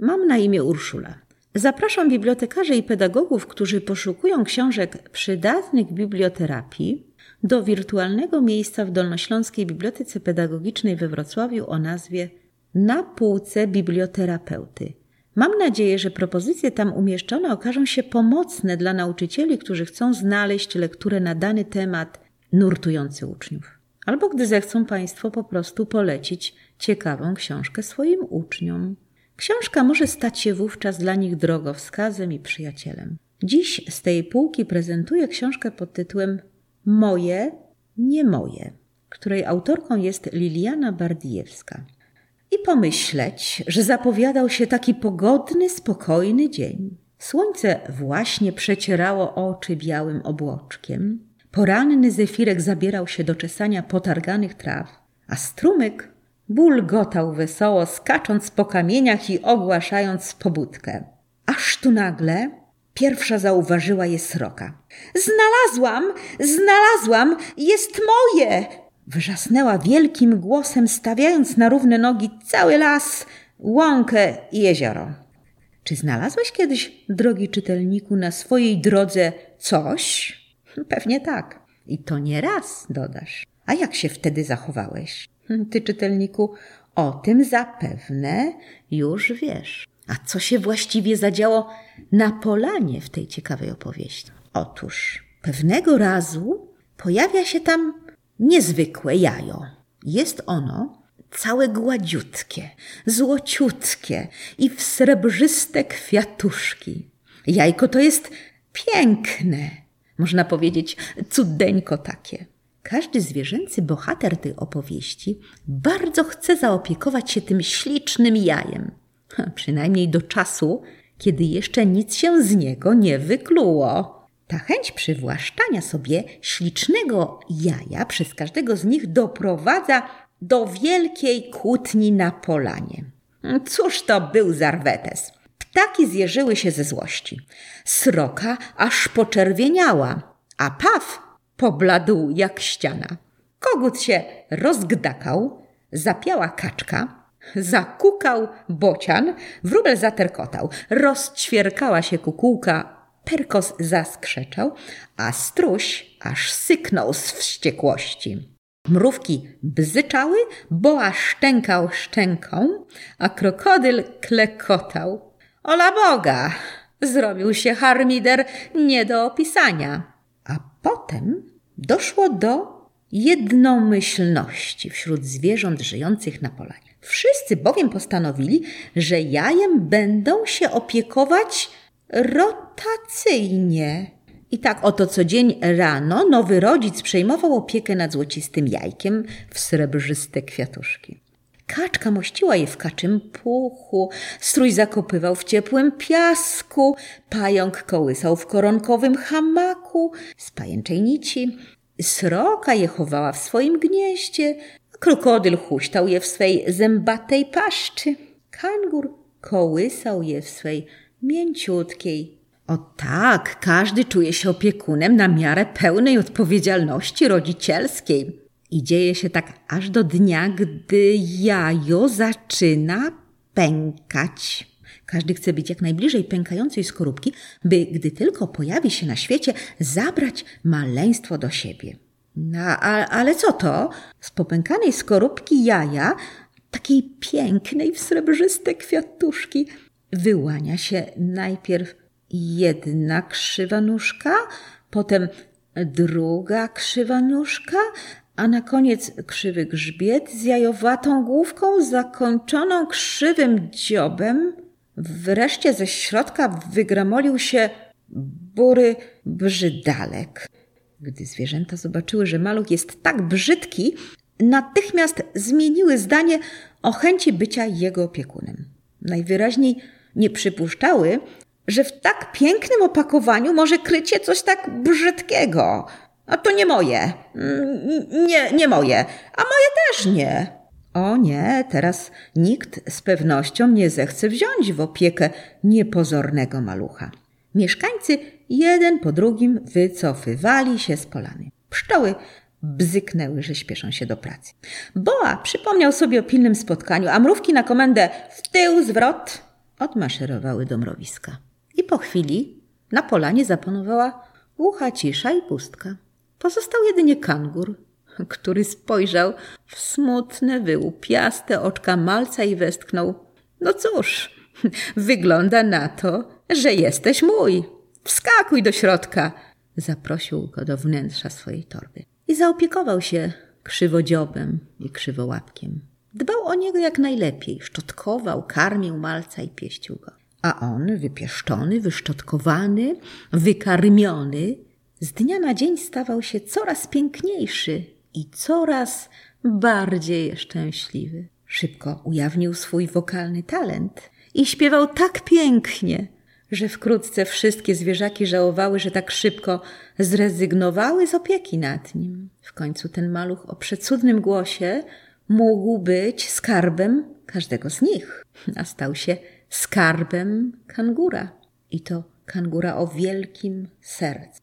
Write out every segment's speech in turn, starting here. Mam na imię Urszula. Zapraszam bibliotekarzy i pedagogów, którzy poszukują książek przydatnych biblioterapii, do wirtualnego miejsca w Dolnośląskiej Bibliotece Pedagogicznej we Wrocławiu o nazwie Na półce biblioterapeuty. Mam nadzieję, że propozycje tam umieszczone okażą się pomocne dla nauczycieli, którzy chcą znaleźć lekturę na dany temat nurtujący uczniów. Albo gdy zechcą Państwo po prostu polecić ciekawą książkę swoim uczniom. Książka może stać się wówczas dla nich drogowskazem i przyjacielem. Dziś z tej półki prezentuję książkę pod tytułem Moje, nie moje, której autorką jest Liliana Bardijewska. I pomyśleć, że zapowiadał się taki pogodny, spokojny dzień. Słońce właśnie przecierało oczy białym obłoczkiem. Poranny zefirek zabierał się do czesania potarganych traw, a strumyk bulgotał wesoło, skacząc po kamieniach i ogłaszając pobudkę. Aż tu nagle pierwsza zauważyła je sroka. Znalazłam! Znalazłam! Jest moje! Wrzasnęła wielkim głosem, stawiając na równe nogi cały las, łąkę i jezioro. Czy znalazłeś kiedyś, drogi czytelniku, na swojej drodze coś? Pewnie tak. I to nie raz, dodasz. A jak się wtedy zachowałeś? Ty, czytelniku, o tym zapewne już wiesz. A co się właściwie zadziało na polanie w tej ciekawej opowieści? Otóż pewnego razu pojawia się tam niezwykłe jajo. Jest ono całe gładziutkie, złociutkie i w srebrzyste kwiatuszki. Jajko to jest piękne, można powiedzieć cudeńko takie. Każdy zwierzęcy bohater tej opowieści bardzo chce zaopiekować się tym ślicznym jajem. Przynajmniej do czasu, kiedy jeszcze nic się z niego nie wykluło. Ta chęć przywłaszczania sobie ślicznego jaja przez każdego z nich doprowadza do wielkiej kłótni na polanie. Cóż to był za rwetes? Ptaki zjeżyły się ze złości. Sroka aż poczerwieniała, a paw pobladł jak ściana. Kogut się rozgdakał, zapiała kaczka, zakukał bocian, wróbel zaterkotał, rozćwierkała się kukułka, perkos zaskrzeczał, a struś aż syknął z wściekłości. Mrówki bzyczały, boa szczękał szczęką, a krokodyl klekotał. Ola Boga! Zrobił się harmider nie do opisania. A potem doszło do jednomyślności wśród zwierząt żyjących na polanie. Wszyscy bowiem postanowili, że jajem będą się opiekować rotacyjnie. I tak oto co dzień rano nowy rodzic przejmował opiekę nad złocistym jajkiem w srebrzyste kwiatuszki. Kaczka mościła je w kaczym puchu, struś zakopywał w ciepłym piasku, pająk kołysał w koronkowym hamaku z pajęczej nici, sroka je chowała w swoim gnieździe, krokodyl huśtał je w swej zębatej paszczy. Kangur kołysał je w swej mięciutkiej. O tak, każdy czuje się opiekunem na miarę pełnej odpowiedzialności rodzicielskiej. I dzieje się tak aż do dnia, gdy jajo zaczyna pękać. Każdy chce być jak najbliżej pękającej skorupki, by gdy tylko pojawi się na świecie, zabrać maleństwo do siebie. Ale co to? Z popękanej skorupki jaja, takiej pięknej w srebrzyste kwiatuszki, wyłania się najpierw jedna krzywa nóżka, potem druga krzywa nóżka, a na koniec krzywy grzbiet z jajowatą główką zakończoną krzywym dziobem. Wreszcie ze środka wygramolił się bury brzydalek. Gdy zwierzęta zobaczyły, że maluch jest tak brzydki, natychmiast zmieniły zdanie o chęci bycia jego opiekunem. Najwyraźniej nie przypuszczały, że w tak pięknym opakowaniu może kryć się coś tak brzydkiego. A to nie moje. Nie moje. A moje też nie. O nie, teraz nikt z pewnością nie zechce wziąć w opiekę niepozornego malucha. Mieszkańcy jeden po drugim wycofywali się z polany. Pszczoły bzyknęły, że śpieszą się do pracy. Boa przypomniał sobie o pilnym spotkaniu, a mrówki na komendę w tył, zwrot. odmaszerowały do mrowiska. I po chwili na polanie zapanowała głucha cisza i pustka. Pozostał jedynie kangur, który spojrzał w smutne, wyłupiaste oczka malca i westchnął: no cóż, wygląda na to, że jesteś mój. Wskakuj do środka. Zaprosił go do wnętrza swojej torby i zaopiekował się krzywodziobem i krzywołapkiem. Dbał o niego jak najlepiej, szczotkował, karmił malca i pieścił go. A on, wypieszczony, wyszczotkowany, wykarmiony, z dnia na dzień stawał się coraz piękniejszy i coraz bardziej szczęśliwy. Szybko ujawnił swój wokalny talent i śpiewał tak pięknie, że wkrótce wszystkie zwierzaki żałowały, że tak szybko zrezygnowały z opieki nad nim. W końcu ten maluch o przecudnym głosie mógł być skarbem każdego z nich, a stał się skarbem kangura. I to kangura o wielkim sercu.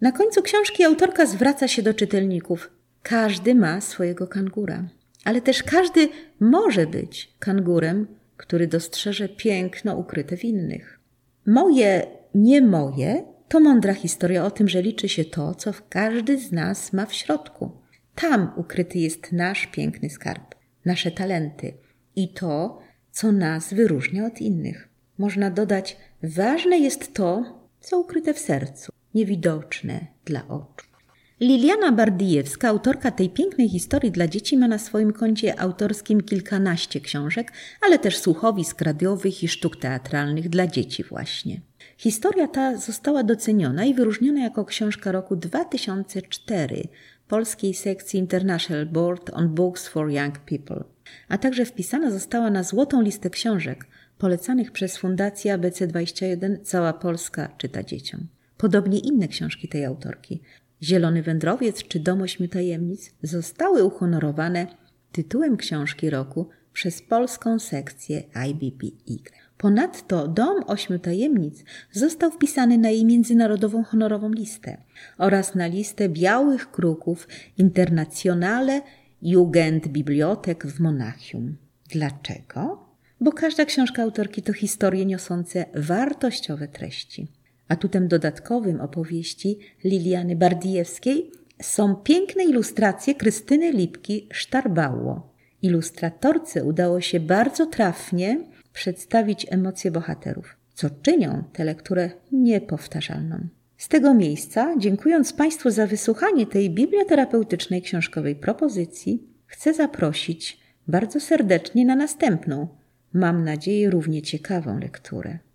Na końcu książki autorka zwraca się do czytelników. Każdy ma swojego kangura, ale też każdy może być kangurem, który dostrzeże piękno ukryte w innych. Moje, nie moje to mądra historia o tym, że liczy się to, co każdy z nas ma w środku. Tam ukryty jest nasz piękny skarb, nasze talenty i to, co nas wyróżnia od innych. Można dodać, ważne jest to, co ukryte w sercu, niewidoczne dla oczu. Liliana Bardijewska, autorka tej pięknej historii dla dzieci, ma na swoim koncie autorskim kilkanaście książek, ale też słuchowisk radiowych i sztuk teatralnych dla dzieci właśnie. Historia ta została doceniona i wyróżniona jako książka roku 2004 polskiej sekcji International Board on Books for Young People, a także wpisana została na złotą listę książek polecanych przez Fundację ABC21 Cała Polska czyta dzieciom. Podobnie inne książki tej autorki, Zielony Wędrowiec czy Dom ośmiu tajemnic, zostały uhonorowane tytułem książki roku przez polską sekcję IBBY. Ponadto Dom ośmiu tajemnic został wpisany na jej międzynarodową honorową listę oraz na listę Białych Kruków Internationale Jugendbibliothek w Monachium. Dlaczego? Bo każda książka autorki to historie niosące wartościowe treści. Atutem dodatkowym opowieści Liliany Bardijewskiej są piękne ilustracje Krystyny Lipki-Sztarbało. Ilustratorce udało się bardzo trafnie przedstawić emocje bohaterów, co czynią tę lekturę niepowtarzalną. Z tego miejsca, dziękując Państwu za wysłuchanie tej biblioterapeutycznej książkowej propozycji, chcę zaprosić bardzo serdecznie na następną, mam nadzieję równie ciekawą lekturę.